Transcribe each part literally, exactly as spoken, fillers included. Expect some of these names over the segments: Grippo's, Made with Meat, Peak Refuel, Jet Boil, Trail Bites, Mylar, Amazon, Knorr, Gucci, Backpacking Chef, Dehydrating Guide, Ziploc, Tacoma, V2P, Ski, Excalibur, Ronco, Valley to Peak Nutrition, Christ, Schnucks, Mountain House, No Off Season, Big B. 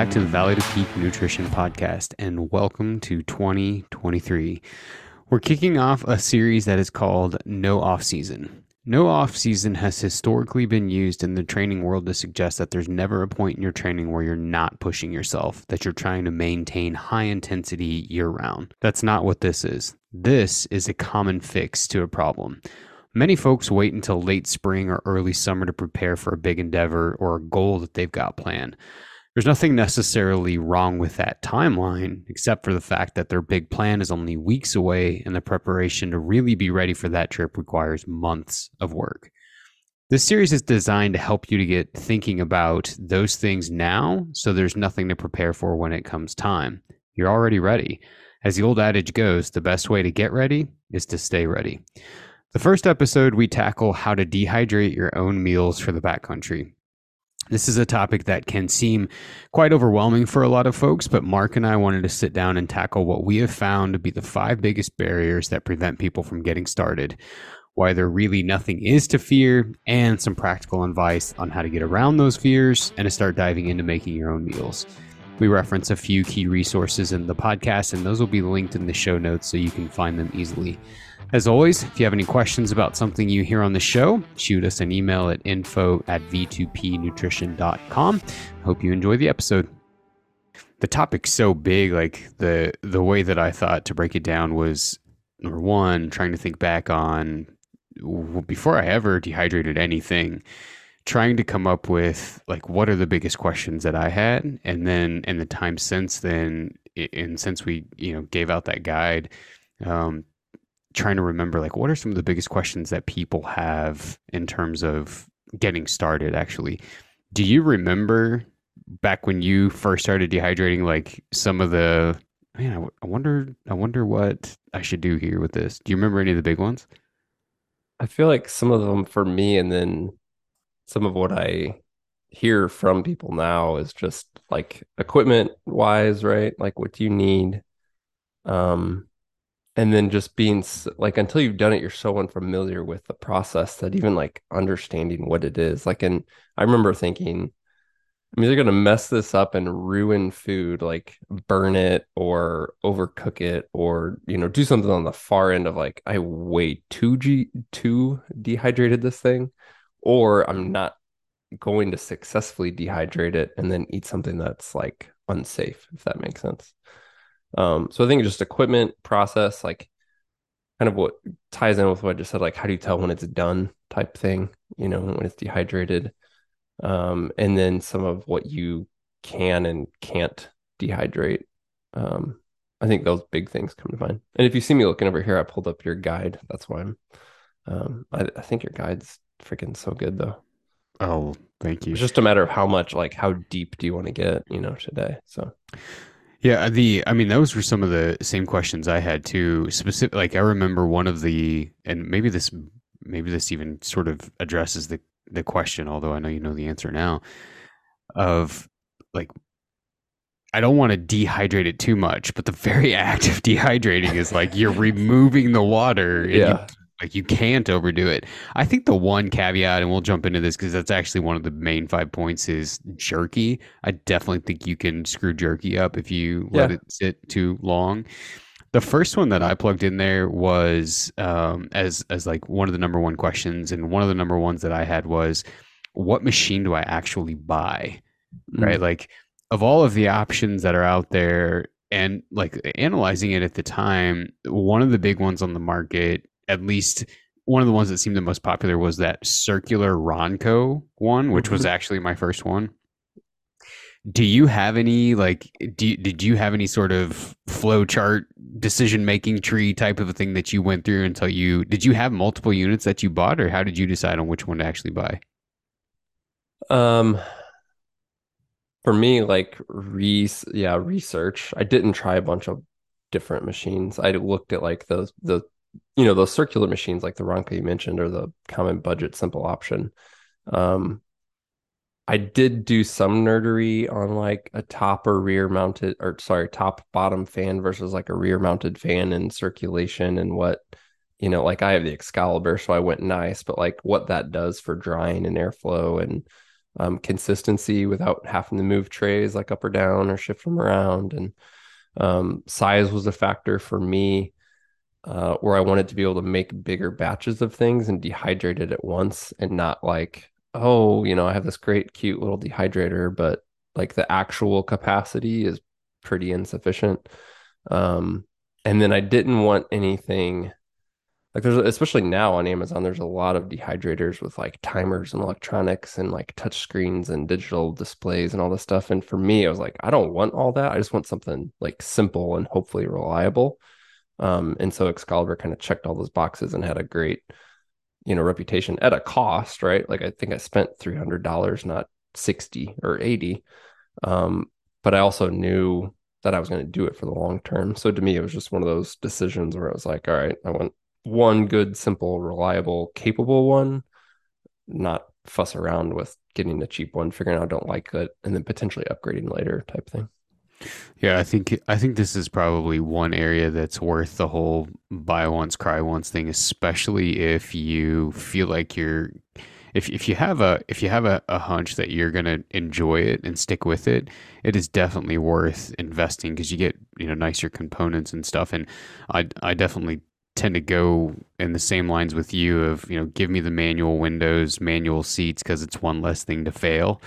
back to the Valley to Peak Nutrition podcast, and welcome to twenty twenty-three. We're kicking off a series that is called No Off Season. No off season has historically been used in the training world to suggest that there's never a point in your training where you're not pushing yourself, that you're trying to maintain high intensity year round. That's not what this is. This is a common fix to a problem. Many folks wait until late spring or early summer to prepare for a big endeavor or a goal that they've got planned. There's nothing necessarily wrong with that timeline, except for the fact that their big plan is only weeks away and the preparation to really be ready for that trip requires months of work. This series is designed to help you to get thinking about those things now, so there's nothing to prepare for when it comes time. You're already ready. As the old adage goes, the best way to get ready is to stay ready. The first episode, we tackle how to dehydrate your own meals for the backcountry. This is a topic that can seem quite overwhelming for a lot of folks, but Mark and I wanted to sit down and tackle what we have found to be the five biggest barriers that prevent people from getting started, why there really nothing is to fear, and some practical advice on how to get around those fears and to start diving into making your own meals. We reference a few key resources in the podcast, and those will be linked in the show notes so you can find them easily. As always, if you have any questions about something you hear on the show, shoot us an email at info at v two p nutrition dot com. I hope you enjoy the episode. The topic's so big, like the the way that I thought to break it down was, number one, trying to think back on, well, before I ever dehydrated anything, trying to come up with, like, what are the biggest questions that I had? And then, and the time since then, and since we, you know, gave out that guide, um, trying to remember, like, what are some of the biggest questions that people have in terms of getting started? Actually, do you remember back when you first started dehydrating, like some of the, man, I wonder, I wonder what I should do here with this. Do you remember any of the big ones? I feel like some of them for me, and then some of what I hear from people now is just like equipment wise, right? Like, what do you need? Um, And then just being like, until you've done it, you're so unfamiliar with the process that even like understanding what it is like. And I remember thinking, I'm either going to mess this up and ruin food, like burn it or overcook it, or, you know, do something on the far end of like, I way too, G- too dehydrated this thing, or I'm not going to successfully dehydrate it and then eat something that's like unsafe, if that makes sense. Um, so I think just equipment, process, like kind of what ties in with what I just said, like how do you tell when it's done type thing, you know, when it's dehydrated, um, and then some of what you can and can't dehydrate. Um, I think those big things come to mind. And if you see me looking over here, I pulled up your guide. That's why I'm, um, I, I think your guide's freaking so good though. Oh, thank you. It's just a matter of how much, like how deep do you want to get, you know, today. So yeah, the I mean, those were some of the same questions I had too. Specific, like I remember one of the, and maybe this, maybe this even sort of addresses the the question. Although I know you know the answer now, of like, I don't want to dehydrate it too much, but the very act of dehydrating is like you're removing the water. And yeah, you, like you can't overdo it. I think the one caveat, and we'll jump into this because that's actually one of the main five points, is jerky. I definitely think you can screw jerky up if you yeah. let it sit too long. The first one that I plugged in there was um, as as like one of the number one questions, and one of the number ones that I had was, what machine do I actually buy? Mm-hmm. Right, like of all of the options that are out there, and like analyzing it at the time, one of the big ones on the market, at least one of the ones that seemed the most popular, was that circular Ronco one, which was actually my first one. Do you have any, like, do, did you have any sort of flow chart, decision-making tree type of a thing that you went through until you, did you have multiple units that you bought, or how did you decide on which one to actually buy? Um, for me, like re- yeah, research, I didn't try a bunch of different machines. I looked at like those, the, you know, those circular machines like the Ronco you mentioned, or the common budget simple option. Um, I did do some nerdery on like a top or rear mounted, or sorry, top bottom fan versus like a rear mounted fan and circulation, and what, you know, like I have the Excalibur, so I went nice, but like what that does for drying and airflow and um, consistency without having to move trays like up or down or shift them around. And um, size was a factor for me, uh, where I wanted to be able to make bigger batches of things and dehydrate it at once, and not like, oh, you know, I have this great, cute little dehydrator, but like the actual capacity is pretty insufficient. Um, and then I didn't want anything like there's, especially now on Amazon, there's a lot of dehydrators with like timers and electronics and like touch screens and digital displays and all this stuff. And for me, I was like, I don't want all that. I just want something like simple and hopefully reliable. Um, and so Excalibur kind of checked all those boxes and had a great, you know, reputation at a cost, right? Like I think I spent three hundred dollars, not sixty or eighty. Um, but I also knew that I was going to do it for the long term. So to me, it was just one of those decisions where I was like, all right, I want one good, simple, reliable, capable one, not fuss around with getting a cheap one, figuring out I don't like it, and then potentially upgrading later type thing. Yeah, I think I think this is probably one area that's worth the whole buy once, cry once thing, especially if you feel like you're if if you have a if you have a, a hunch that you're going to enjoy it and stick with it. It is definitely worth investing because you get, you know, nicer components and stuff. And I I definitely tend to go in the same lines with you of, you know, give me the manual windows, manual seats, because it's one less thing to fail.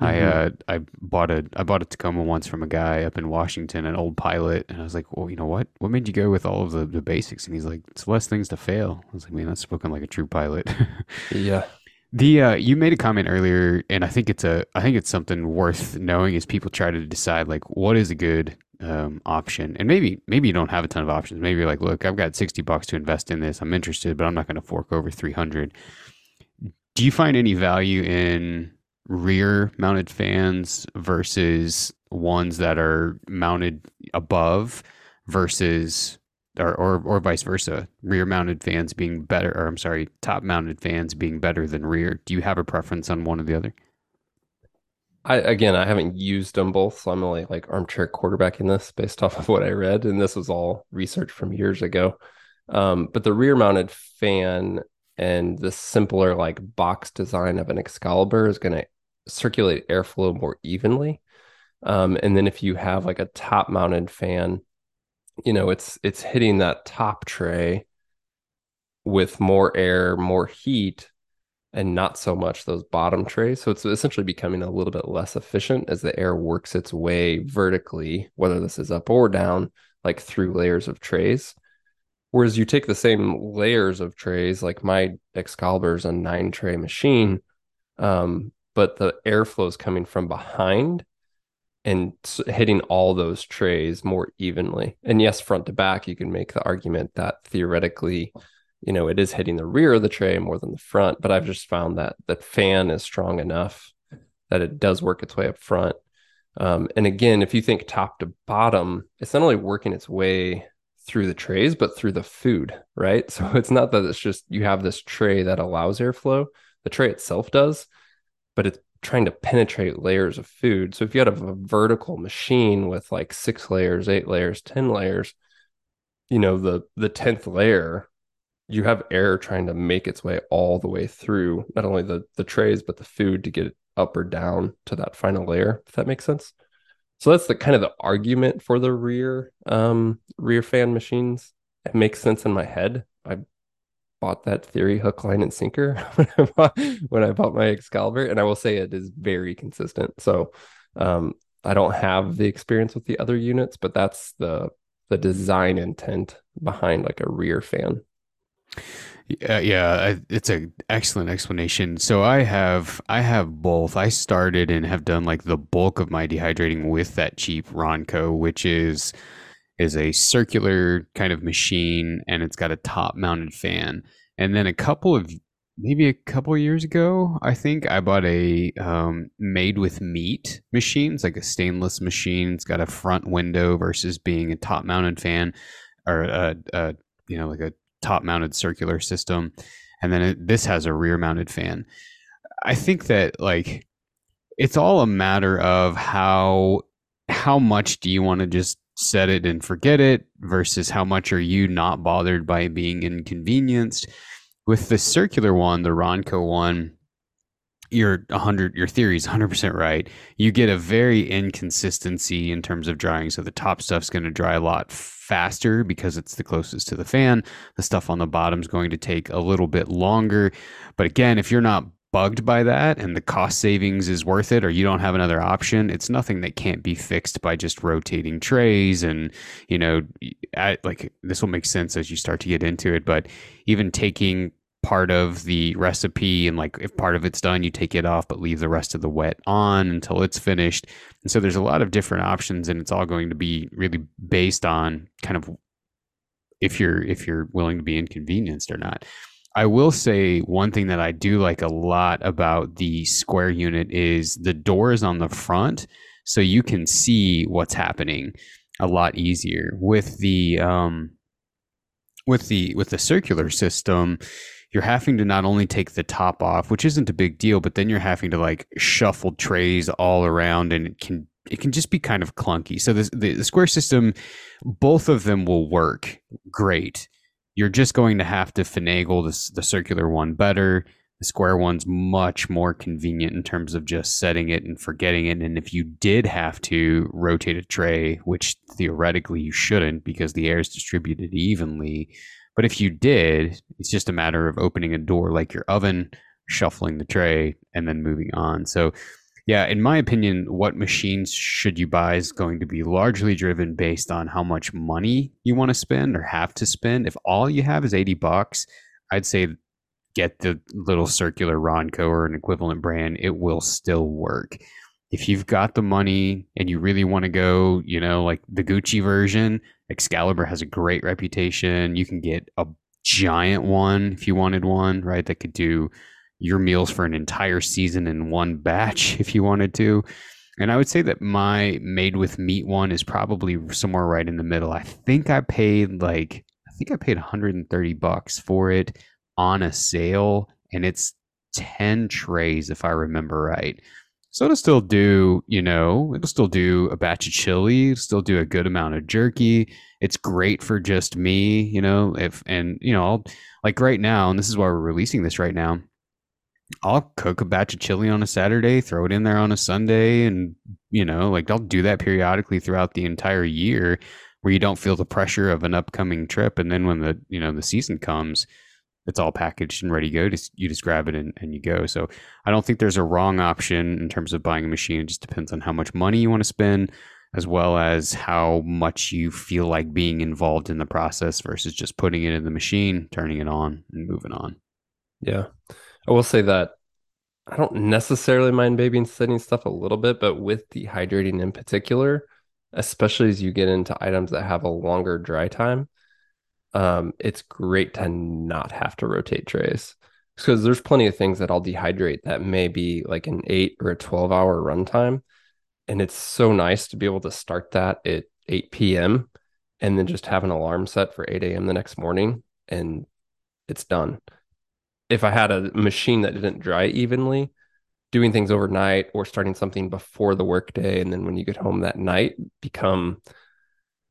Mm-hmm. I uh, I bought a I bought a Tacoma once from a guy up in Washington, an old Pilot, and I was like, well, you know what? What made you go with all of the, the basics? And he's like, it's less things to fail. I was like, man, that's spoken like a true pilot. Yeah. The uh, you made a comment earlier, and I think it's a I think it's something worth knowing is people try to decide like what is a good um, option, and maybe maybe you don't have a ton of options. Maybe you're like, look, I've got sixty bucks to invest in this. I'm interested, but I'm not going to fork over three hundred. Do you find any value in rear-mounted fans versus ones that are mounted above versus? Or, or or vice versa, rear-mounted fans being better, or I'm sorry, top-mounted fans being better than rear. Do you have a preference on one or the other? I Again, I haven't used them both, so I'm only like armchair quarterbacking this based off of what I read, and this was all research from years ago. Um, but the rear-mounted fan and the simpler like box design of an Excalibur is going to circulate airflow more evenly. Um, and then if you have like a top-mounted fan, you know, it's it's hitting that top tray with more air, more heat, and not so much those bottom trays. So it's essentially becoming a little bit less efficient as the air works its way vertically, whether this is up or down, like through layers of trays. Whereas you take the same layers of trays, like my Excalibur is a nine tray machine, um, but the airflow is coming from behind and hitting all those trays more evenly. And yes, front to back, you can make the argument that theoretically, you know, it is hitting the rear of the tray more than the front, but I've just found that the fan is strong enough that it does work its way up front. Um, and again, if you think top to bottom, it's not only working its way through the trays, but through the food, right? So it's not that it's just, you have this tray that allows airflow. The tray itself does, but it's trying to penetrate layers of food. So if you had a, a vertical machine with like six layers, eight layers, ten layers, you know, the the tenth layer, you have air trying to make its way all the way through not only the the trays, but the food to get it up or down to that final layer, if that makes sense. So that's the kind of the argument for the rear um, rear fan machines. It makes sense in my head. I bought that theory hook, line, and sinker when I bought, when I bought my Excalibur, and I will say it is very consistent. So um, I don't have the experience with the other units, but that's the the design intent behind like a rear fan. Yeah, yeah, I, it's an excellent explanation. So I have I have both. I started and have done like the bulk of my dehydrating with that cheap Ronco, which is. is a circular kind of machine, and it's got a top mounted fan. And then a couple of, maybe a couple of years ago, I think I bought a um, Made with Meat machine. It's like a stainless machine. It's got a front window versus being a top mounted fan, or a, a you know, like a top mounted circular system. And then it, this has a rear mounted fan. I think that like, it's all a matter of how, how much do you want to just set it and forget it versus how much are you not bothered by being inconvenienced. With the circular one, the Ronco one, you're one hundred, your theory is one hundred percent right. You get a very inconsistency in terms of drying. So the top stuff's going to dry a lot faster because it's the closest to the fan. The stuff on the bottom's going to take a little bit longer. But again, if you're not bugged by that and the cost savings is worth it, or you don't have another option, it's nothing that can't be fixed by just rotating trays. And, you know, I, like this will make sense as you start to get into it, but even taking part of the recipe, and like if part of it's done, you take it off but leave the rest of the wet on until it's finished. And so there's a lot of different options, and it's all going to be really based on kind of if you're if you're willing to be inconvenienced or not. I will say one thing that I do like a lot about the square unit is the door is on the front, so you can see what's happening a lot easier. With the um, with the with the circular system, you're having to not only take the top off, which isn't a big deal, but then you're having to like shuffle trays all around, and it can it can just be kind of clunky. So this, the the square system, both of them will work great. You're just going to have to finagle this, the circular one better. The square one's much more convenient in terms of just setting it and forgetting it. And if you did have to rotate a tray, which theoretically you shouldn't because the air is distributed evenly, but if you did, it's just a matter of opening a door like your oven, shuffling the tray, and then moving on. So yeah, in my opinion, what machines should you buy is going to be largely driven based on how much money you want to spend or have to spend. If all you have is eighty bucks, I'd say get the little circular Ronco or an equivalent brand. It will still work. If you've got the money and you really want to go, you know, like the Gucci version, Excalibur has a great reputation. You can get a giant one if you wanted one, right? That could do your meals for an entire season in one batch if you wanted to. And I would say that my Made with Meat one is probably somewhere right in the middle. I think I paid like, I think I paid one hundred thirty bucks for it on a sale, and it's ten trays if I remember right. So it'll still do, you know, it'll still do a batch of chili, it'll still do a good amount of jerky. It's great for just me, you know, if, and you know, I'll, like right now, and this is why we're releasing this right now, I'll cook a batch of chili on a Saturday, throw it in there on a Sunday, and, you know, like I'll do that periodically throughout the entire year where you don't feel the pressure of an upcoming trip. And then when the, you know, the season comes, it's all packaged and ready to go. Just, you just grab it and, and you go. So I don't think there's a wrong option in terms of buying a machine. It just depends on how much money you want to spend, as well as how much you feel like being involved in the process versus just putting it in the machine, turning it on, and moving on. Yeah. I will say that I don't necessarily mind baby and setting stuff a little bit, but with dehydrating in particular, especially as you get into items that have a longer dry time, um, it's great to not have to rotate trays, because there's plenty of things that I'll dehydrate that may be like an eight or a twelve hour runtime. And it's so nice to be able to start that at eight p.m. and then just have an alarm set for eight a.m. the next morning, and it's done. If I had a machine that didn't dry evenly, doing things overnight or starting something before the workday and then when you get home that night become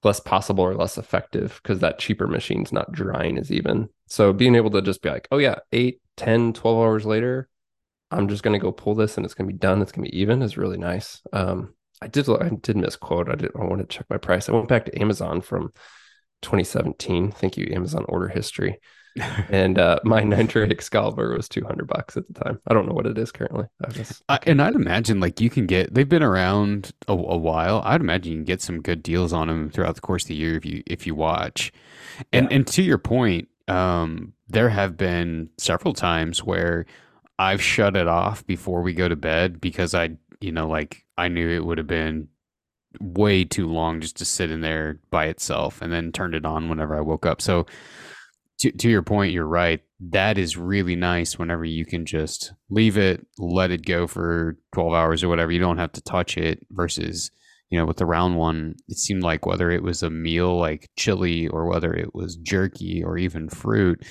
less possible or less effective, because that cheaper machine's not drying as even. So being able to just be like, oh yeah, eight, ten, twelve hours later, I'm just going to go pull this and it's going to be done. It's going to be even, is really nice. Um, I did I did misquote. I did I wanted to check my price. I went back to Amazon from twenty seventeen. Thank you, Amazon order history. And uh, my nine tray Excalibur was two hundred bucks at the time. I don't know what it is currently. I guess. I, and I'd imagine like you can get, they've been around a, a while. I'd imagine you can get some good deals on them throughout the course of the year if you if you watch. And yeah. and to your point, um, there have been several times where I've shut it off before we go to bed because I, you know, like I knew it would have been way too long just to sit in there by itself, and then turned it on whenever I woke up. So To, to your point, you're right. That is really nice whenever you can just leave it, let it go for twelve hours or whatever. You don't have to touch it versus, you know, with the round one, it seemed like whether it was a meal like chili or whether it was jerky or even fruit,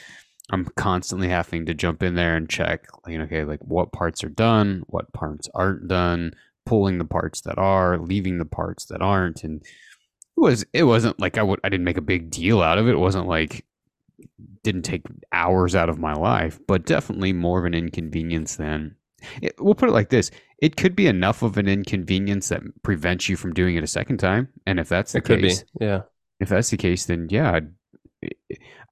I'm constantly having to jump in there and check, like, okay, like what parts are done, what parts aren't done, pulling the parts that are, leaving the parts that aren't. And it, was, it wasn't like I, would, I didn't make a big deal out of it. It wasn't like... didn't take hours out of my life, but definitely more of an inconvenience than it, we'll put it like this. It could be enough of an inconvenience that prevents you from doing it a second time. And if that's the it case, could be. yeah, if that's the case, then yeah, I'd,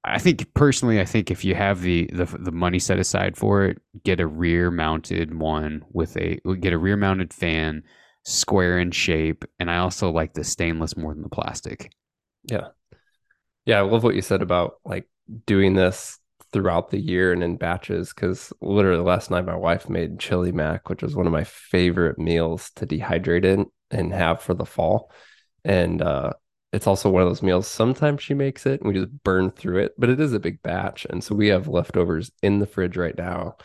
I think personally, I think if you have the, the the money set aside for it, get a rear mounted one with a get a rear mounted fan, square in shape, and I also like the stainless more than the plastic. Yeah, yeah, I love what you said about like doing this throughout the year and in batches, because literally last night my wife made chili mac, which was one of my favorite meals to dehydrate in and have for the fall, and uh, it's also one of those meals. Sometimes she makes it and we just burn through it, but it is a big batch. And so we have leftovers in the fridge right now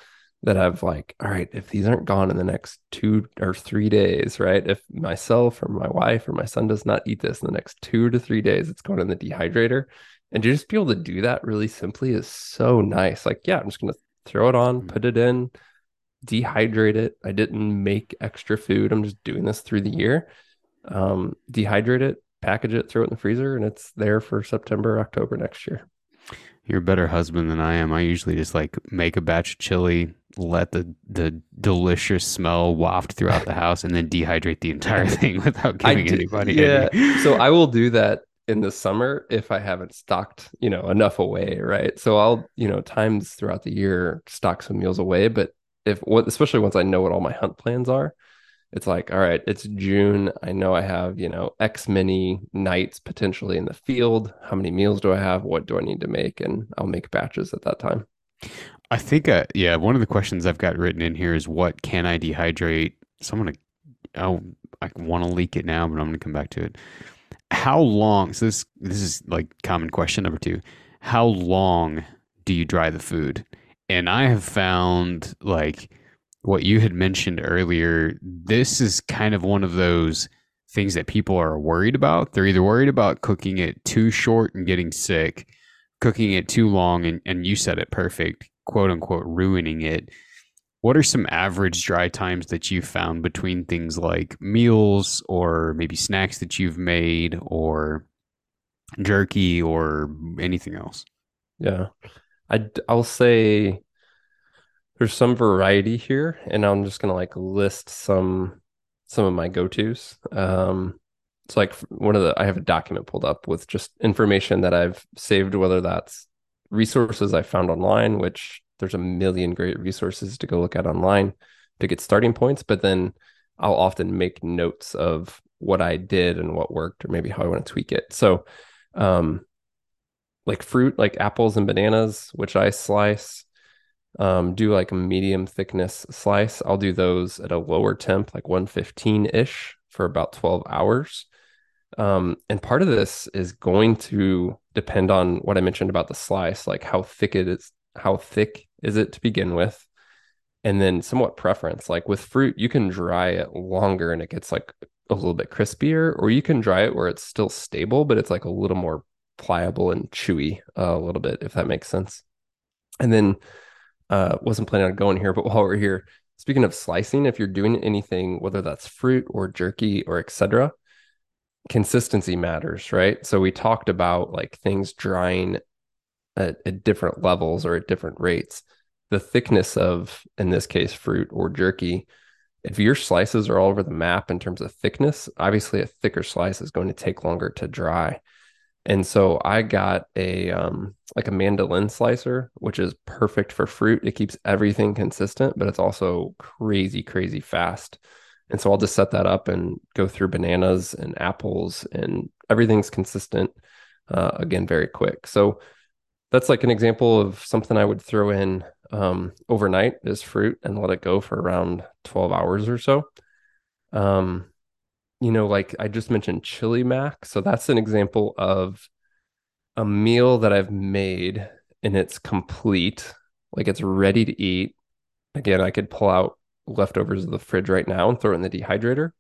that I've like, all right, if these aren't gone in the next two or three days, right? If myself or my wife or my son does not eat this in the next two to three days, it's going in the dehydrator. And to just be able to do that really simply is so nice. Like, yeah, I'm just going to throw it on, put it in, dehydrate it. I didn't make extra food. I'm just doing this through the year. Um, dehydrate it, package it, throw it in the freezer, and it's there for September, October next year. You're a better husband than I am. I usually just like make a batch of chili, let the, the delicious smell waft throughout the house, and then dehydrate the entire thing without giving do, anybody yeah. any. So I will do that in the summer if I haven't stocked, you know, enough away, right? So I'll, you know, times throughout the year, stock some meals away. But if, especially once I know what all my hunt plans are, it's like, all right, it's June. I know I have, you know, X many nights potentially in the field. How many meals do I have? What do I need to make? And I'll make batches at that time. I think, uh, yeah, one of the questions I've got written in here is what can I dehydrate? So I'm going to, I want to leak it now, but I'm going to come back to it. How long, so this, this is like common question number two. How long do you dry the food? And I have found like, what you had mentioned earlier, this is kind of one of those things that people are worried about. They're either worried about cooking it too short and getting sick, cooking it too long, and, and you said it perfect, quote unquote, ruining it. What are some average dry times that you found between things like meals or maybe snacks that you've made or jerky or anything else? Yeah, I, I'll say... there's some variety here, and I'm just going to like list some, some of my go-tos. Um, it's like one of the, I have a document pulled up with just information that I've saved, whether that's resources I found online, which there's a million great resources to go look at online to get starting points. But then I'll often make notes of what I did and what worked, or maybe how I want to tweak it. So, um, like fruit, like apples and bananas, which I slice. Um, do like a medium thickness slice. I'll do those at a lower temp, like one fifteen ish for about twelve hours. Um, and part of this is going to depend on what I mentioned about the slice, like how thick it is, how thick is it to begin with? And then somewhat preference, like with fruit, you can dry it longer and it gets like a little bit crispier, or you can dry it where it's still stable, but it's like a little more pliable and chewy uh, a little bit, if that makes sense. And then Uh, wasn't planning on going here, but while we're here, speaking of slicing, if you're doing anything, whether that's fruit or jerky or et cetera, consistency matters, right? So we talked about like things drying at, at different levels or at different rates. The thickness of, in this case, fruit or jerky, if your slices are all over the map in terms of thickness, obviously a thicker slice is going to take longer to dry. And so I got a um, like a mandolin slicer, which is perfect for fruit. It keeps everything consistent, but it's also crazy, crazy fast. And so I'll just set that up and go through bananas and apples, and everything's consistent. Uh, again, very quick. So that's like an example of something I would throw in um, overnight is fruit, and let it go for around twelve hours or so. Um You know, like I just mentioned chili mac. So that's an example of a meal that I've made and it's complete. Like it's ready to eat. Again, I could pull out leftovers of the fridge right now and throw it in the dehydrator.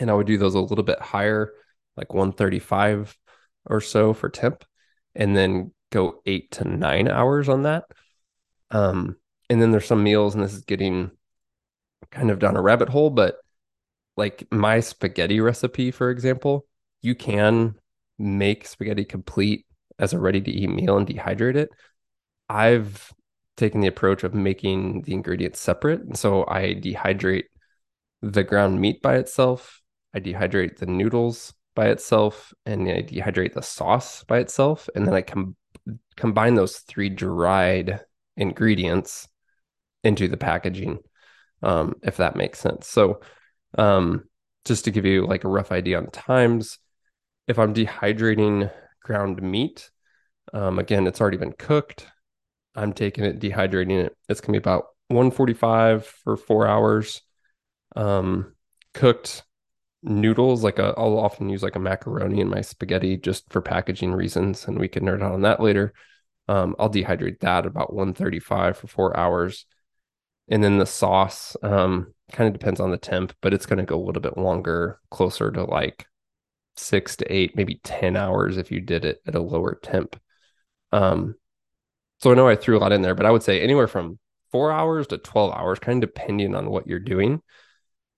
And I would do those a little bit higher, like one thirty-five or so for temp, and then go eight to nine hours on that. Um, and then there's some meals, and this is getting kind of down a rabbit hole, but like my spaghetti recipe, for example, you can make spaghetti complete as a ready-to-eat meal and dehydrate it. I've taken the approach of making the ingredients separate. And so I dehydrate the ground meat by itself, I dehydrate the noodles by itself, and I dehydrate the sauce by itself. And then I com- combine those three dried ingredients into the packaging, um, if that makes sense. So um, just to give you like a rough idea on times, if I'm dehydrating ground meat, um, again, it's already been cooked. I'm taking it, dehydrating it. It's going to be about one forty-five for four hours. Um, cooked noodles, like a, I'll often use like a macaroni in my spaghetti just for packaging reasons, and we can nerd out on that later. Um, I'll dehydrate that about one thirty-five for four hours. And then the sauce, um, kind of depends on the temp, but it's going to go a little bit longer, closer to like six to eight, maybe ten hours if you did it at a lower temp. Um, so I know I threw a lot in there, but I would say anywhere from four hours to twelve hours, kind of depending on what you're doing.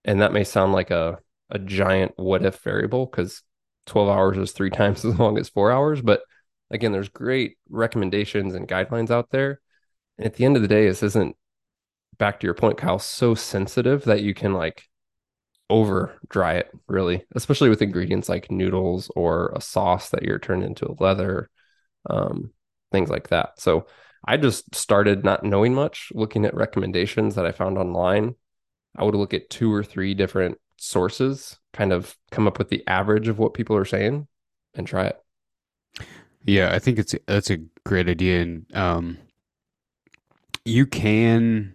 And that may sound like a, a giant what if variable, because twelve hours is three times as long as four hours. But again, there's great recommendations and guidelines out there. And at the end of the day, this isn't, back to your point, Kyle, so sensitive that you can like over dry it, really, especially with ingredients like noodles or a sauce that you're turned into a leather, um, things like that. So I just started not knowing much, looking at recommendations that I found online. I would look at two or three different sources, kind of come up with the average of what people are saying and try it. Yeah, I think it's that's a great idea. And um, you can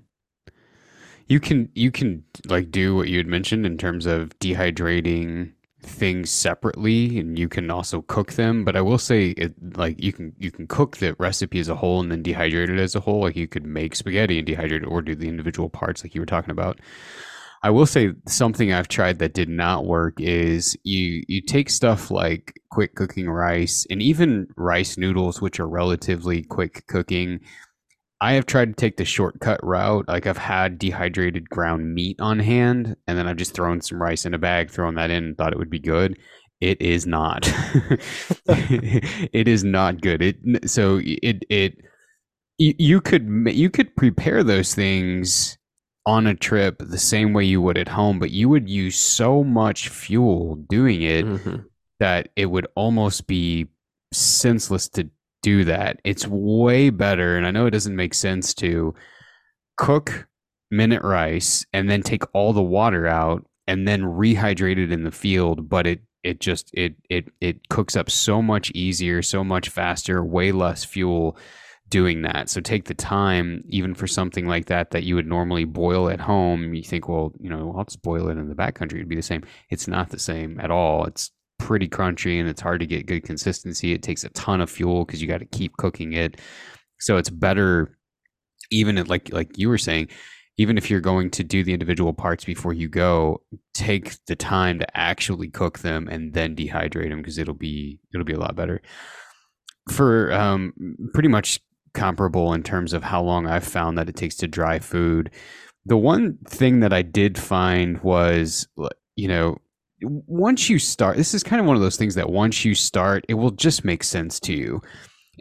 you can you can like do what you had mentioned in terms of dehydrating things separately, and you can also cook them. But I will say it like you can you can cook the recipe as a whole and then dehydrate it as a whole. Like you could make spaghetti and dehydrate it, or do the individual parts like you were talking about. I will say something I've tried that did not work is you you take stuff like quick cooking rice and even rice noodles, which are relatively quick cooking. I have tried to take the shortcut route. Like I've had dehydrated ground meat on hand, and then I've just thrown some rice in a bag, thrown that in, and thought it would be good. It is not. It is not good. It so it it you could you could prepare those things on a trip the same way you would at home, but you would use so much fuel doing it mm-hmm. that it would almost be senseless to do that. It's way better, and I know it doesn't make sense to cook minute rice and then take all the water out and then rehydrate it in the field, but it it just it it it cooks up so much easier, so much faster, way less fuel doing that. So take the time, even for something like that, that you would normally boil at home. You think, well, you know, I'll just boil it in the backcountry. It'd be the same. It's not the same at all. It's pretty crunchy and it's hard to get good consistency. It takes a ton of fuel because you got to keep cooking it. So it's better, even at like, like you were saying, even if you're going to do the individual parts before you go, take the time to actually cook them and then dehydrate them, because it'll be, it'll be a lot better. For um, pretty much comparable in terms of how long I've found that it takes to dry food. The one thing that I did find was, you know, once you start, this is kind of one of those things that once you start, it will just make sense to you.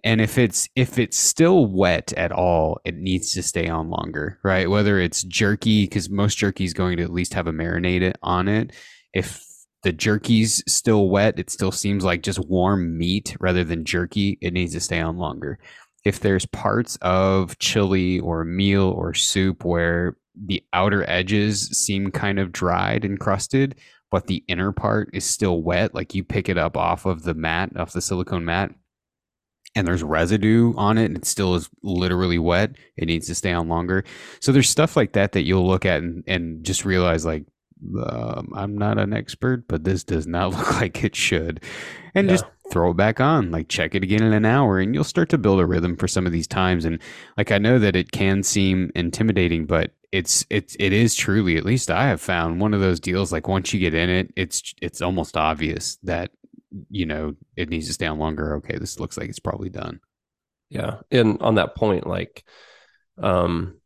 And if it's if it's still wet at all, it needs to stay on longer, right? Whether it's jerky, because most jerky is going to at least have a marinade on it. If the jerky's still wet, it still seems like just warm meat rather than jerky, it needs to stay on longer. If there's parts of chili or meal or soup where the outer edges seem kind of dried and crusted, but the inner part is still wet, like you pick it up off of the mat, off the silicone mat, and there's residue on it and it still is literally wet, it needs to stay on longer. So there's stuff like that that you'll look at and, and just realize like, um, I'm not an expert, but this does not look like it should. And yeah. just throw it back on, like check it again in an hour, and you'll start to build a rhythm for some of these times. And like, I know that it can seem intimidating, but it's, it's, it is truly, at least I have found, one of those deals. Like once you get in it, it's, it's almost obvious that, you know, it needs to stay on longer. Okay. This looks like it's probably done. Yeah. And on that point, like, um,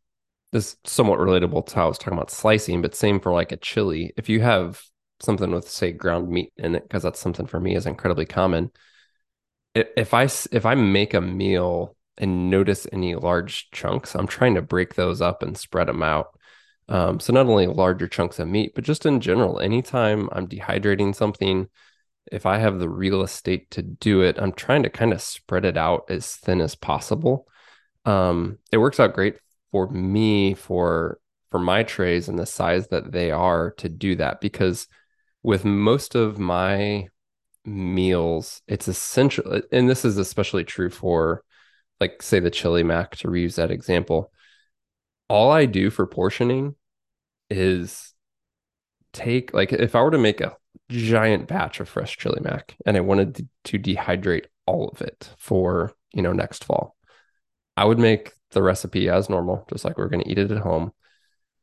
this is somewhat relatable to how I was talking about slicing, but same for like a chili. If you have something with, say, ground meat in it, because that's something for me is incredibly common. If I, if I make a meal and notice any large chunks, I'm trying to break those up and spread them out. Um, so not only larger chunks of meat, but just in general, anytime I'm dehydrating something, if I have the real estate to do it, I'm trying to kind of spread it out as thin as possible. Um, it works out great for me, for, for my trays and the size that they are to do that, because with most of my meals, it's essential. And this is especially true for, like, say the chili mac, to reuse that example. All I do for portioning is take, like, if I were to make a giant batch of fresh chili mac and I wanted to dehydrate all of it for, you know, next fall, I would make the recipe as normal, just like we're going to eat it at home.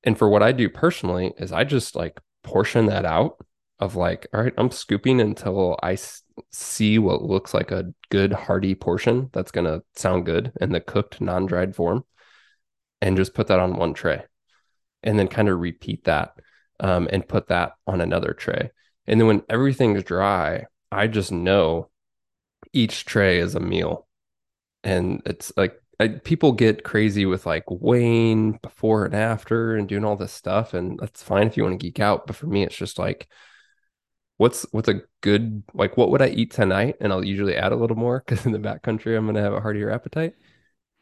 And for what I do personally is I just, like, portion that out of, like, all right, I'm scooping until I s- see what looks like a good hearty portion that's going to sound good in the cooked, non-dried form, and just put that on one tray and then kind of repeat that um, and put that on another tray. And then when everything's dry, I just know each tray is a meal. And it's like, I, people get crazy with, like, weighing before and after and doing all this stuff. And that's fine if you want to geek out. But for me, it's just like, what's, what's a good, like, what would I eat tonight? And I'll usually add a little more because in the backcountry, I'm going to have a heartier appetite.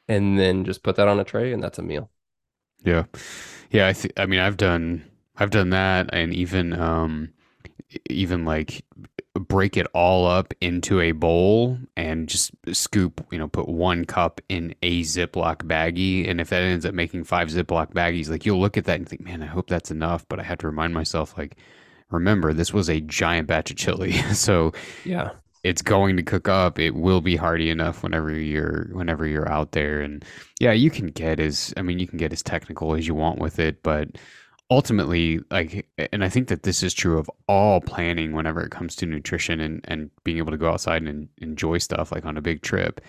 And then just put that on a tray, and that's a meal. Yeah. Yeah. I th- I mean, I've done, I've done that. And even, um, even like break it all up into a bowl and just scoop, you know, put one cup in a Ziploc baggie. And if that ends up making five Ziploc baggies, like, you'll look at that and think, man, I hope that's enough. But I have to remind myself, like, remember, this was a giant batch of chili. So yeah, it's going to cook up. It will be hearty enough whenever you're whenever you're out there. And yeah, you can get as I mean, you can get as technical as you want with it, but ultimately, like, and I think that this is true of all planning whenever it comes to nutrition and, and being able to go outside and enjoy stuff, like on a big trip.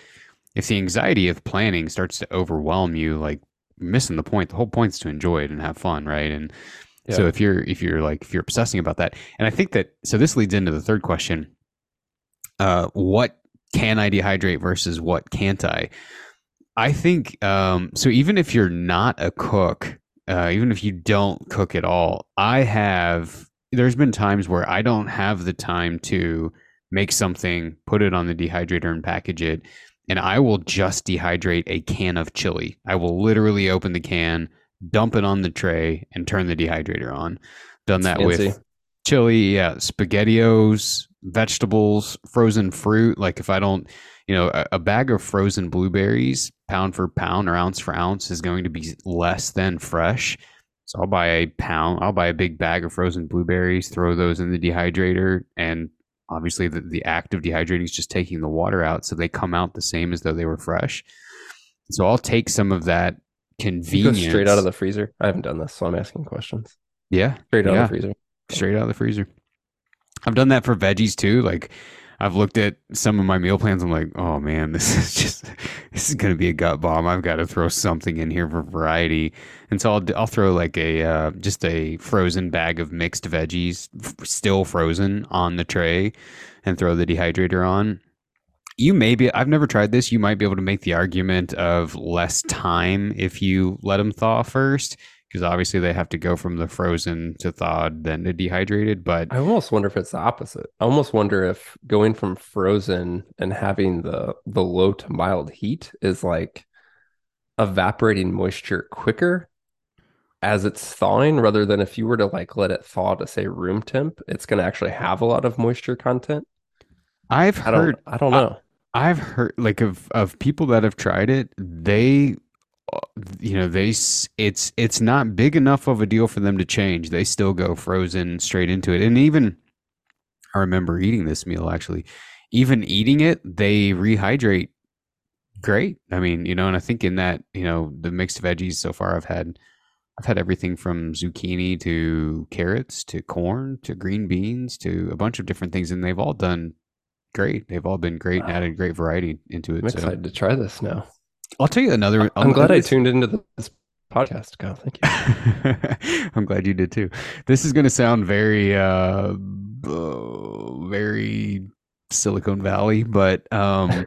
If the anxiety of planning starts to overwhelm you, like, missing the point, the whole point is to enjoy it and have fun, right? And yeah. so if you're if you're like if you're obsessing about that, and I think that so this leads into the third question. Uh, what can I dehydrate versus what can't I? I think, um, so even if you're not a cook, uh, even if you don't cook at all, I have, there's been times where I don't have the time to make something, put it on the dehydrator and package it. And I will just dehydrate a can of chili. I will literally open the can, dump it on the tray, and turn the dehydrator on. Done that with chili, yeah, SpaghettiOs, vegetables, frozen fruit. Like, if I don't, you know, a, a bag of frozen blueberries, pound for pound or ounce for ounce, is going to be less than fresh. So I'll buy a pound, I'll buy a big bag of frozen blueberries, throw those in the dehydrator. And obviously the, the act of dehydrating is just taking the water out. So they come out the same as though they were fresh. So I'll take some of that convenience. You go straight out of the freezer. I haven't done this, so I'm asking questions. Yeah. Straight out yeah. of the freezer. Straight out of the freezer. I've done that for veggies too. Like, I've looked at some of my meal plans. I'm like, oh man, this is just, this is going to be a gut bomb. I've got to throw something in here for variety. And so I'll, I'll throw like a, uh, just a frozen bag of mixed veggies, f- still frozen, on the tray, and throw the dehydrator on. You may be, I've never tried this. You might be able to make the argument of less time if you let them thaw first, because obviously they have to go from the frozen to thawed, then to dehydrated. But I almost wonder if it's the opposite. I almost wonder if going from frozen and having the the low to mild heat is like evaporating moisture quicker as it's thawing, rather than if you were to like let it thaw to say room temp, it's going to actually have a lot of moisture content. I've I heard, don't, I don't know. I, I've heard like of of people that have tried it, they. you know, they, it's, it's not big enough of a deal for them to change. They still go frozen straight into it. And even, I remember eating this meal, actually, even eating it, they rehydrate great. I mean, you know, and I think in that, you know, the mixed veggies so far, I've had, I've had everything from zucchini to carrots, to corn, to green beans, to a bunch of different things. And they've all done great. They've all been great wow. and added great variety into it. I'm so excited to try this now. I'll tell you another. I'm, I'm glad, glad I tuned into this podcast, Kyle. Thank you. I'm glad you did too. This is going to sound very, uh, uh, very Silicon Valley, but um,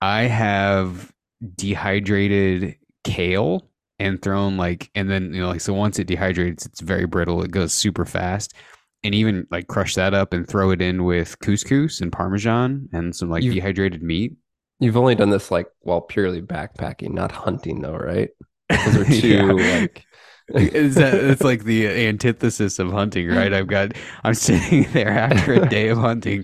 I have dehydrated kale and thrown like, and then, you know, like, so once it dehydrates, it's very brittle. It goes super fast. And even like crush that up and throw it in with couscous and Parmesan and some like you've, dehydrated meat. You've only done this like while purely backpacking, not hunting though, right? Those are two yeah. like... Is that, it's like the antithesis of hunting, right? I've got, I'm sitting there after a day of hunting,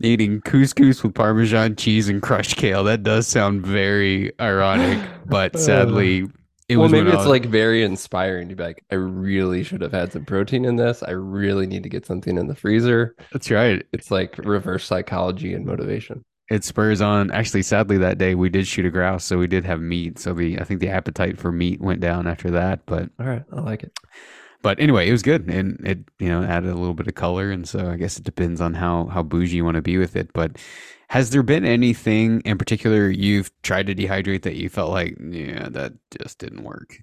eating couscous with Parmesan cheese and crushed kale. That does sound very ironic, but sadly... It well, was maybe it's was... like very inspiring to be like, I really should have had some protein in this. I really need to get something in the freezer. That's right. It's like reverse psychology and motivation. It spurs on. Actually, sadly, that day we did shoot a grouse, so we did have meat. So the I think the appetite for meat went down after that. But all right, I like it. But anyway, it was good, and it you know added a little bit of color. And so I guess it depends on how how bougie you want to be with it, but. Has there been anything in particular you've tried to dehydrate that you felt like, yeah, that just didn't work?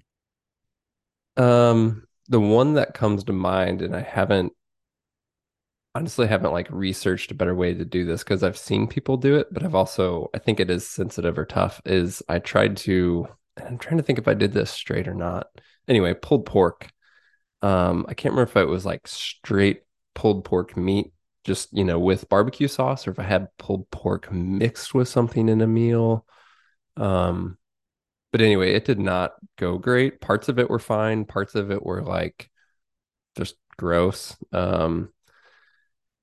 Um, the one that comes to mind, and I haven't, honestly, haven't like researched a better way to do this because I've seen people do it, but I've also, I think it is sensitive or tough, is I tried to, and I'm trying to think if I did this straight or not. Anyway, pulled pork. Um, I can't remember if it was like straight pulled pork meat, just, you know, with barbecue sauce, or if I had pulled pork mixed with something in a meal. Um, but anyway, it did not go great. Parts of it were fine. Parts of it were like just gross. Um,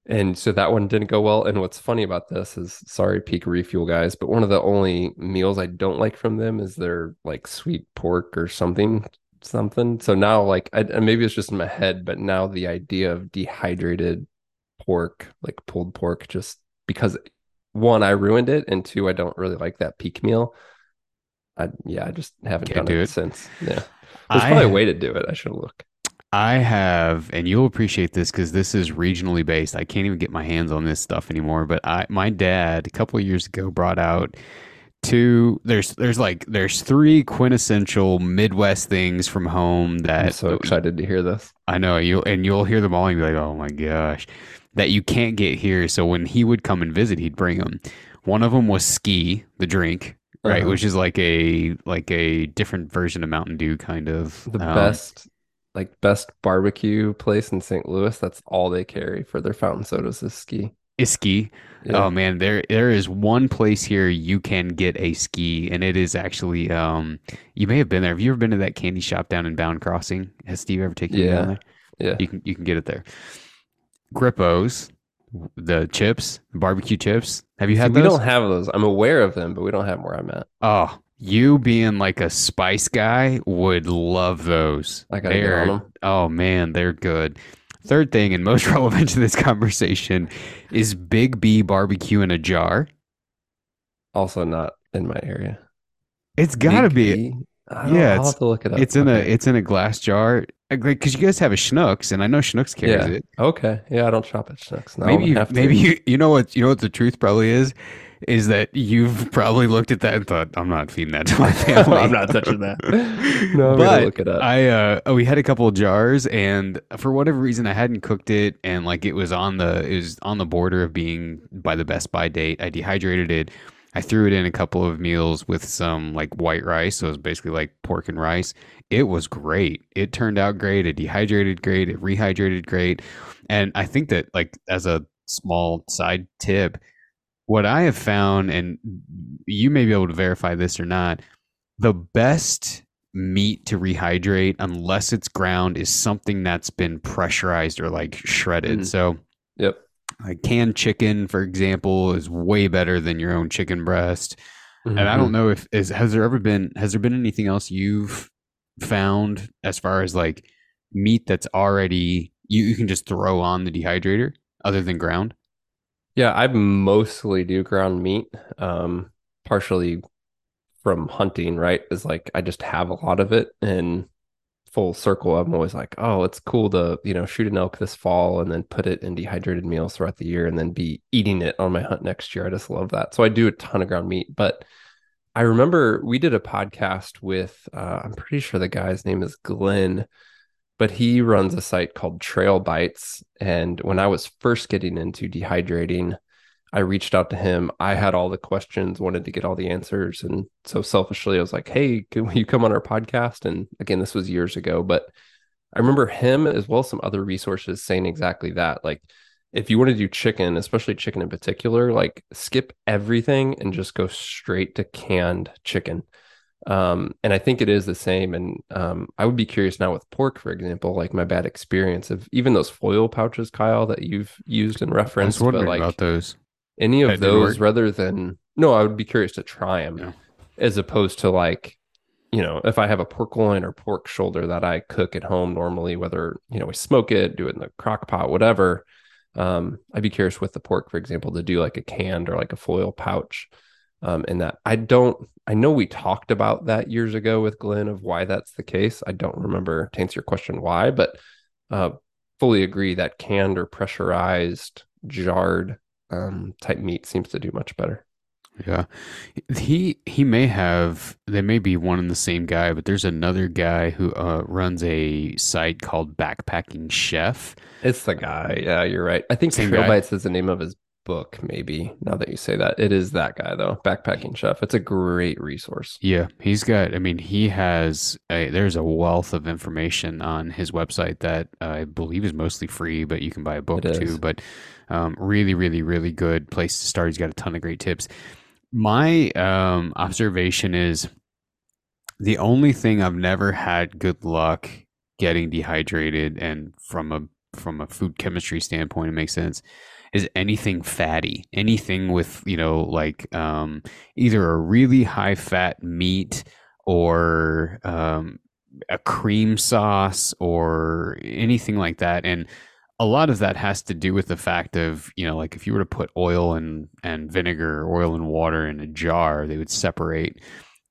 and so that one didn't go well. And what's funny about this is, sorry, Peak Refuel guys, but one of the only meals I don't like from them is their like sweet pork or something, something. So now like, I, maybe it's just in my head, but now the idea of dehydrated pork, like pulled pork, just because one, I ruined it, and two, I don't really like that peak meal. I yeah, I just haven't Can't done do it, it since. Yeah, there's I, probably a way to do it. I should look. I have, and you'll appreciate this because this is regionally based. I can't even get my hands on this stuff anymore. But I, my dad, a couple of years ago, brought out two. There's there's like there's three quintessential Midwest things from home that. I'm so excited to hear this. I know you, and you'll hear them all, and be like, oh my gosh. That you can't get here. So when he would come and visit, he'd bring them. One of them was Ski, the drink, right? Uh-huh. Which is like a like a different version of Mountain Dew, kind of. The um, best, like best barbecue place in Saint Louis. That's all they carry for their fountain sodas is Ski. Is Ski. Yeah. Oh man, there there is one place here you can get a Ski, and it is actually um. You may have been there. Have you ever been to that candy shop down in Bound Crossing? Has Steve ever taken you yeah. down there? Yeah, you can you can get it there. Grippo's, the chips, barbecue chips. Have you had See, those? We don't have those. I'm aware of them, but we don't have them where I'm at. Oh, you being like a spice guy would love those. I gotta get on them. Oh man, they're good. Third thing, and most relevant to this conversation, is Big B barbecue in a jar. Also not in my area. It's gotta Big be. B? I don't, yeah, I'll have to look it up. It's in okay. a it's in a glass jar. Because you guys have a Schnucks, and I know Schnucks carries yeah. it. Okay, yeah, I don't shop at Schnucks. No, maybe, you, maybe you, you know what you know what the truth probably is, is that you've probably looked at that and thought, I'm not feeding that to my family. I'm not touching that. No, I'm but gonna look it up. I uh, we had a couple of jars, and for whatever reason, I hadn't cooked it, and like it was on the it was on the border of being by the best by date. I dehydrated it. I threw it in a couple of meals with some like white rice. So it was basically like pork and rice. It was great. It turned out great. It dehydrated great. It rehydrated great. And I think that like as a small side tip, what I have found, and you may be able to verify this or not, the best meat to rehydrate, unless it's ground, is something that's been pressurized or like shredded. Mm-hmm. So yep. Like canned chicken, for example, is way better than your own chicken breast. Mm-hmm. And I don't know if is has there ever been has there been anything else you've found as far as like meat that's already you, you can just throw on the dehydrator other than ground? Yeah, I mostly do ground meat, um, partially from hunting. Right, is like I just have a lot of it and. Full circle, I'm always like, oh, it's cool to, you know, shoot an elk this fall and then put it in dehydrated meals throughout the year and then be eating it on my hunt next year. I just love that. So I do a ton of ground meat. But I remember we did a podcast with, uh, I'm pretty sure the guy's name is Glenn, but he runs a site called Trail Bites. And when I was first getting into dehydrating, I reached out to him. I had all the questions, wanted to get all the answers. And so selfishly, I was like, hey, can you come on our podcast? And again, this was years ago, but I remember him as well as some other resources saying exactly that. Like, if you want to do chicken, especially chicken in particular, like skip everything and just go straight to canned chicken. Um, and I think it is the same. And um, I would be curious now with pork, for example, like my bad experience of even those foil pouches, Kyle, that you've used and referenced. I was wondering but like, about those. Any of those rather than, no, I would be curious to try them yeah. as opposed to like, you know, if I have a pork loin or pork shoulder that I cook at home normally, whether, you know, we smoke it, do it in the crock pot, whatever. Um, I'd be curious with the pork, for example, to do like a canned or like a foil pouch. Um, and that I don't, I know we talked about that years ago with Glenn of why that's the case. I don't remember to answer your question why, but uh, fully agree that canned or pressurized, jarred um, type meat seems to do much better. Yeah. He, he may have, they may be one and the same guy, but there's another guy who uh, runs a site called Backpacking Chef. It's the guy. Yeah, you're right. I think Trail Bites is the name of his book, maybe, now that you say that. It is that guy though, Backpacking Chef. It's a great resource. Yeah, he's got, I mean, he has a, there's a wealth of information on his website that I believe is mostly free, but you can buy a book too. But um, really, really, really good place to start. He's got a ton of great tips. My um, observation is the only thing I've never had good luck getting dehydrated, and from a from a food chemistry standpoint, it makes sense, is anything fatty, anything with, you know, like um, either a really high fat meat or um, a cream sauce or anything like that. And a lot of that has to do with the fact of, you know, like if you were to put oil and, and vinegar, oil and water in a jar, they would separate.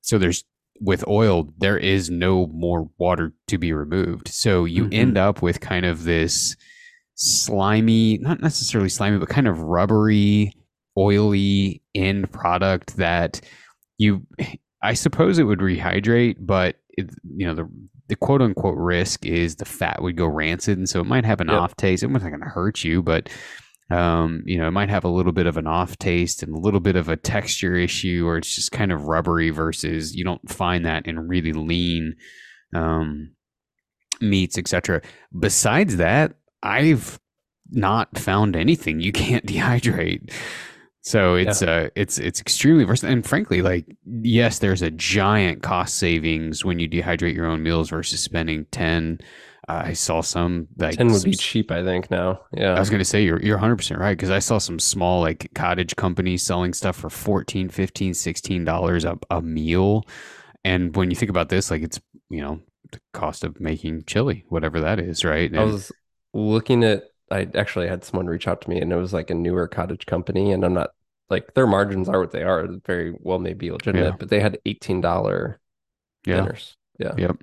So there's, with oil, there is no more water to be removed. So you mm-hmm. end up with kind of this slimy, not necessarily slimy, but kind of rubbery, oily end product that you, I suppose it would rehydrate, but it, you know, the, the quote unquote risk is the fat would go rancid. And so it might have an yep. off taste. It's not going to hurt you, but um, you know, it might have a little bit of an off taste and a little bit of a texture issue, or it's just kind of rubbery versus you don't find that in really lean um, meats, et cetera. Besides that, I've not found anything you can't dehydrate. So it's yeah. uh it's it's extremely versatile. And frankly, like, yes, there's a giant cost savings when you dehydrate your own meals versus spending ten. Uh, I saw some like ten would some, be cheap, I think now. Yeah, I was going to say you're you're one hundred percent right, because I saw some small like cottage companies selling stuff for fourteen, fifteen, sixteen dollars a, a meal. And when you think about this, like, it's, you know, the cost of making chili, whatever that is, right? And, I was looking at, I actually had someone reach out to me, and it was like a newer cottage company, and I'm not like, their margins are what they are, very well maybe legitimate, yeah. but they had eighteen dollars yeah. dinners. Yeah. Yep.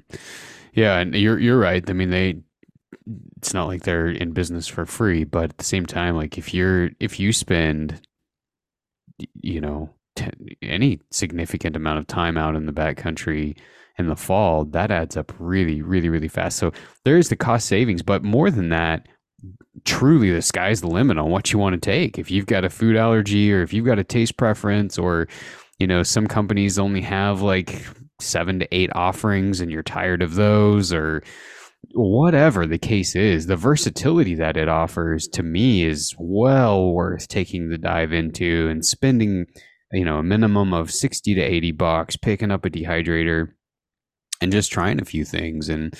Yeah. And you're, you're right. I mean, they, it's not like they're in business for free, but at the same time, like if you're, if you spend, you know, ten, any significant amount of time out in the backcountry in the fall, that adds up really, really, really fast. So there is the cost savings, but more than that, truly the sky's the limit on what you want to take. If you've got a food allergy, or if you've got a taste preference, or, you know, some companies only have like seven to eight offerings and you're tired of those, or whatever the case is, the versatility that it offers, to me, is well worth taking the dive into and spending, you know, a minimum of sixty to eighty bucks, picking up a dehydrator and just trying a few things. And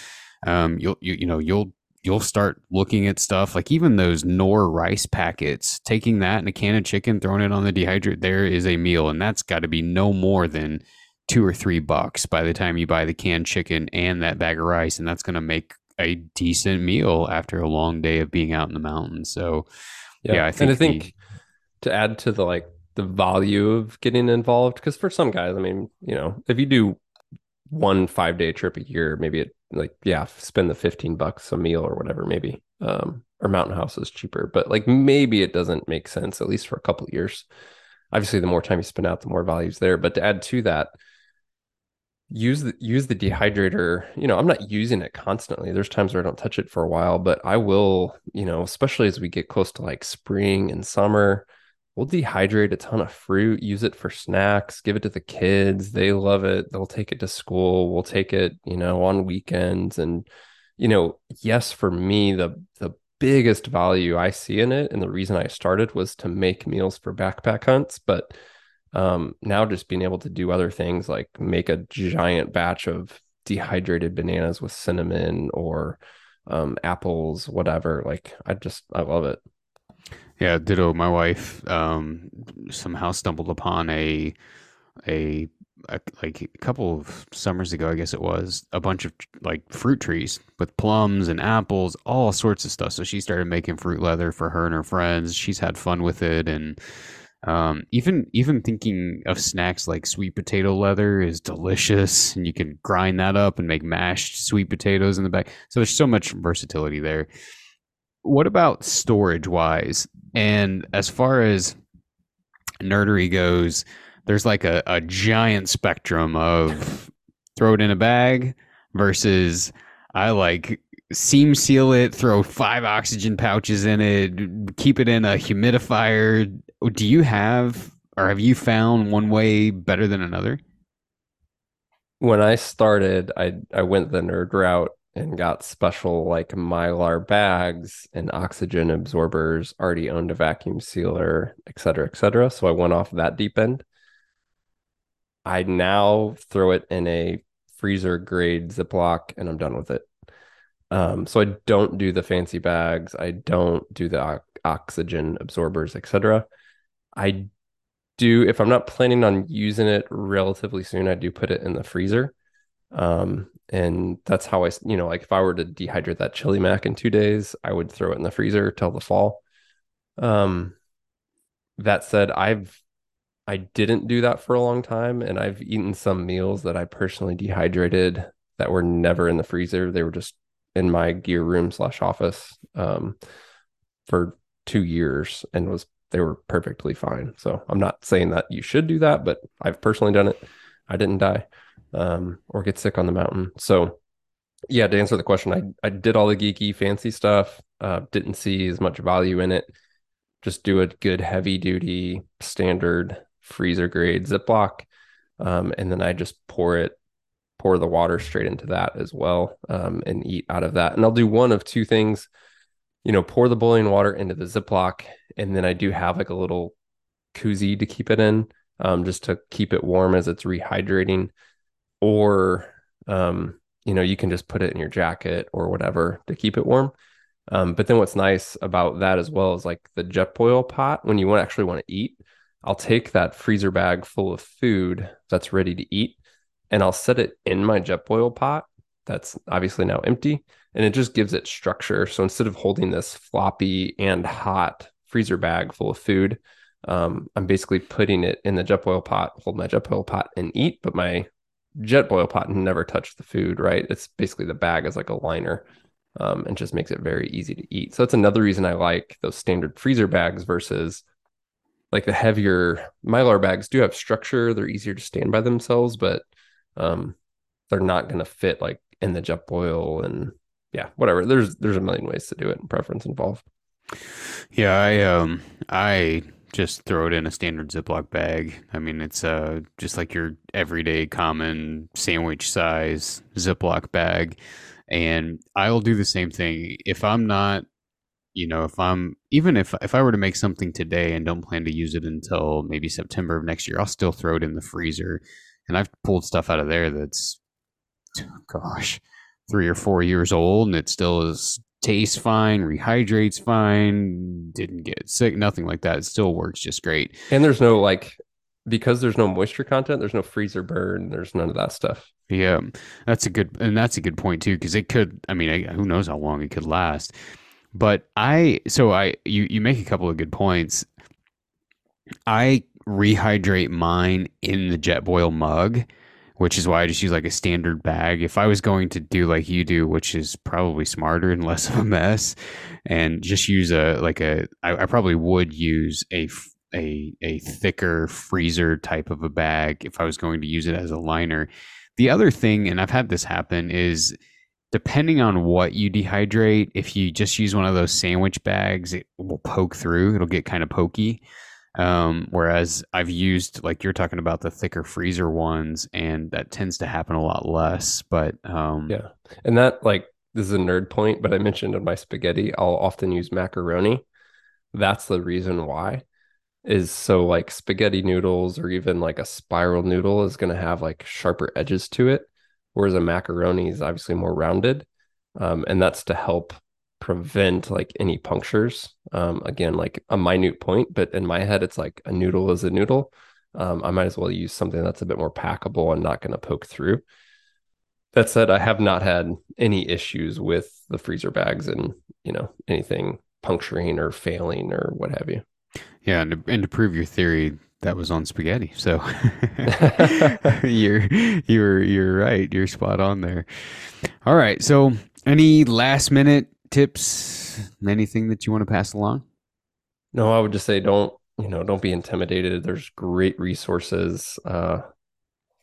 um, you'll, you, you know, you'll, you'll start looking at stuff like even those Knorr rice packets, taking that and a can of chicken, throwing it on the dehydrator, there is a meal. And that's got to be no more than two or three bucks by the time you buy the canned chicken and that bag of rice. And that's going to make a decent meal after a long day of being out in the mountains. So yeah, yeah I think, and I think the, to add to the, like the value of getting involved, because for some guys, I mean, you know, if you do one five day trip a year, maybe it like, yeah, spend the fifteen bucks a meal or whatever, maybe, um, or Mountain House is cheaper, but like, maybe it doesn't make sense, at least for a couple of years. Obviously the more time you spend out, the more value's there, but to add to that, use the, use the dehydrator. You know, I'm not using it constantly. There's times where I don't touch it for a while, but I will, you know, especially as we get close to like spring and summer, we'll dehydrate a ton of fruit, use it for snacks, give it to the kids. They love it. They'll take it to school. We'll take it, you know, on weekends. And, you know, yes, for me, the the biggest value I see in it, and the reason I started, was to make meals for backpack hunts. But um, now just being able to do other things, like make a giant batch of dehydrated bananas with cinnamon, or um, apples, whatever. Like, I just, I love it. Yeah, ditto. My wife um, somehow stumbled upon a, a a like a couple of summers ago, I guess it was, a bunch of like fruit trees with plums and apples, all sorts of stuff. So she started making fruit leather for her and her friends. She's had fun with it, and um, even even thinking of snacks like sweet potato leather is delicious, and you can grind that up and make mashed sweet potatoes in the back. So there's so much versatility there. What about storage wise? And as far as nerdery goes, there's like a, a giant spectrum of throw it in a bag versus I like seam seal it, throw five oxygen pouches in it, keep it in a humidifier. Do you have, or have you found one way better than another? When I started, I, I went the nerd route and got special like Mylar bags and oxygen absorbers, already owned a vacuum sealer, et cetera, et cetera. So I went off that deep end. I now throw it in a freezer grade Ziploc and I'm done with it. Um, so I don't do the fancy bags. I don't do the o- oxygen absorbers, et cetera. I do, if I'm not planning on using it relatively soon, I do put it in the freezer. Um, and that's how I, you know, like if I were to dehydrate that chili mac in two days, I would throw it in the freezer till the fall. Um, that said, I've, I didn't do that for a long time, and I've eaten some meals that I personally dehydrated that were never in the freezer. They were just in my gear room slash office, um, for two years and was, they were perfectly fine. So I'm not saying that you should do that, but I've personally done it. I didn't die. Um, or get sick on the mountain. So yeah, to answer the question, I, I did all the geeky fancy stuff, uh, didn't see as much value in it. Just do a good heavy duty standard freezer grade Ziploc. Um, and then I just pour it, pour the water straight into that as well, um, and eat out of that. And I'll do one of two things, you know, pour the boiling water into the Ziploc. And then I do have like a little koozie to keep it in, um, just to keep it warm as it's rehydrating. Or, um, you know, you can just put it in your jacket or whatever to keep it warm. Um, but then what's nice about that as well is like the Jet Boil pot, when you actually want to eat, I'll take that freezer bag full of food that's ready to eat, and I'll set it in my Jet Boil pot that's obviously now empty, and it just gives it structure. So instead of holding this floppy and hot freezer bag full of food, um, I'm basically putting it in the Jet Boil pot, hold my Jet Boil pot and eat, but my Jet Boil pot never touched the food, right? It's basically the bag is like a liner, um, and just makes it very easy to eat. So that's another reason I like those standard freezer bags versus like the heavier Mylar bags. Do have structure. They're easier to stand by themselves, but um, they're not going to fit like in the Jet Boil and yeah, whatever. There's, there's a million ways to do it and preference involved. Yeah. I, um, I, just throw it in a standard Ziploc bag. I mean, it's uh, just like your everyday common sandwich size Ziploc bag. And I'll do the same thing. If I'm not, you know, if I'm, even if, if I were to make something today and don't plan to use it until maybe September of next year, I'll still throw it in the freezer. And I've pulled stuff out of there that's, gosh, three or four years old, and it still is. Tastes fine, rehydrates fine, didn't get sick, nothing like that. It still works just great. And there's no like, because there's no moisture content, there's no freezer burn, there's none of that stuff. Yeah, that's a good, and that's a good point too, because it could, I mean, I, who knows how long it could last. But I, so I, you, you make a couple of good points. I rehydrate mine in the Jet Boil mug, which is why I just use like a standard bag. If I was going to do like you do, which is probably smarter and less of a mess, and just use a like a, I, I probably would use a a a thicker freezer type of a bag if I was going to use it as a liner. The other thing, and I've had this happen, is depending on what you dehydrate, if you just use one of those sandwich bags, it will poke through. It'll get kind of pokey. Um, whereas I've used, like you're talking about, the thicker freezer ones, and that tends to happen a lot less, but, um, yeah. And that, like, this is a nerd point, but I mentioned in my spaghetti, I'll often use macaroni. That's the reason why, is so like spaghetti noodles or even like a spiral noodle is going to have like sharper edges to it. Whereas a macaroni is obviously more rounded. Um, and that's to help prevent like any punctures. Um, again, like a minute point, but in my head, it's like a noodle is a noodle. Um, I might as well use something that's a bit more packable and not going to poke through. That said, I have not had any issues with the freezer bags and, you know, anything puncturing or failing or what have you. Yeah. And to, and to prove your theory, that was on spaghetti. So you're, you're, you're right. You're spot on there. All right. So any last minute tips, anything that you want to pass along? No, I would just say don't, you know, don't be intimidated. There's great resources. Uh,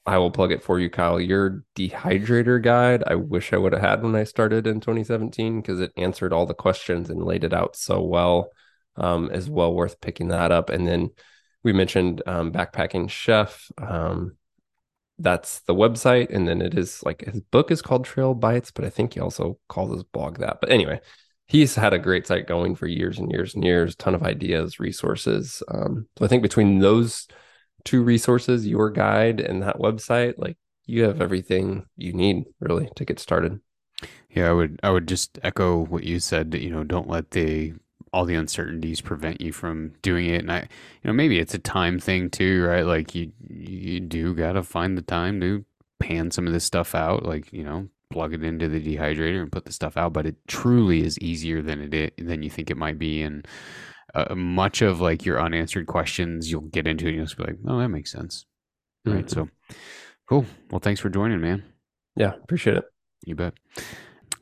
I will plug it for you, Kyle. Your Dehydrator Guide, I wish I would have had when I started in twenty seventeen, because it answered all the questions and laid it out so well. Um, is well worth picking that up. And then we mentioned um, Backpacking Chef. Um, that's the website. And then it is like, his book is called Trail Bites, but I think he also calls his blog that. But anyway, he's had a great site going for years and years and years, ton of ideas, resources. Um, so I think between those two resources, your guide and that website, like you have everything you need really to get started. Yeah, I would, I would just echo what you said, you know, don't let the, all the uncertainties prevent you from doing it. And I, you know, maybe it's a time thing too, right? Like you, you do got to find the time to pan some of this stuff out, like, you know, plug it into the dehydrator and put the stuff out, but it truly is easier than it is, than you think it might be. And, Uh, much of like your unanswered questions, you'll get into it and you'll just be like, oh, that makes sense. Mm-hmm. Right. So cool. Well, thanks for joining, man. Yeah. Appreciate it. You bet.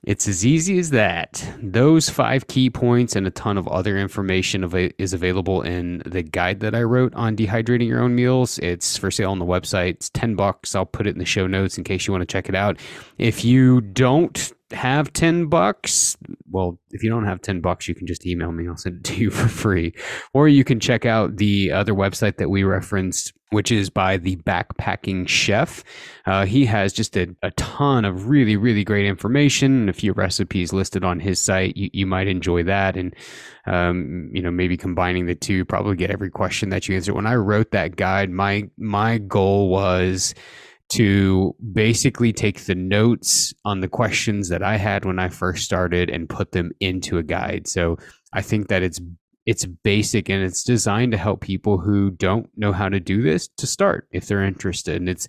It's as easy as that. Those five key points and a ton of other information av- is available in the guide that I wrote on dehydrating your own meals. It's for sale on the website. It's ten bucks. I'll put it in the show notes in case you want to check it out. If you don't have ten bucks, well, if you don't have ten bucks, you can just email me. I'll send it to you for free. Or you can check out the other website that we referenced, which is by the Backpacking Chef. Uh, he has just a, a ton of really, really great information, a few recipes listed on his site. You, you might enjoy that. And, um, you know, maybe combining the two, probably get every question that you answer. When I wrote that guide, my, my goal was to basically take the notes on the questions that I had when I first started and put them into a guide. So I think that it's It's basic and it's designed to help people who don't know how to do this to start if they're interested. And it's,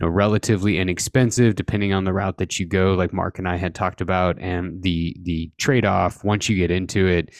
you know, relatively inexpensive depending on the route that you go, like Mark and I had talked about, and the the trade-off once you get into it,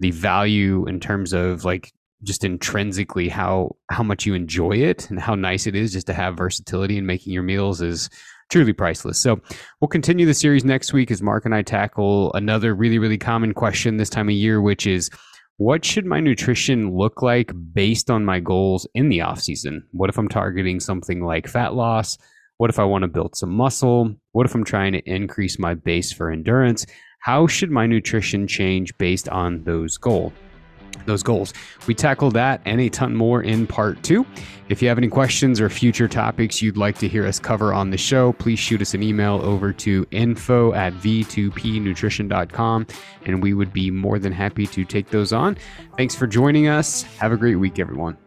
the value in terms of like just intrinsically how how much you enjoy it and how nice it is just to have versatility in making your meals is truly priceless. So we'll continue the series next week as Mark and I tackle another really, really common question this time of year, which is, what should my nutrition look like based on my goals in the off season? What if I'm targeting something like fat loss? What if I want to build some muscle? What if I'm trying to increase my base for endurance? How should my nutrition change based on those goals? Those goals. We tackle that and a ton more in part two. If you have any questions or future topics you'd like to hear us cover on the show, please shoot us an email over to info at v two p nutrition dot com, and we would be more than happy to take those on. Thanks for joining us. Have a great week, everyone.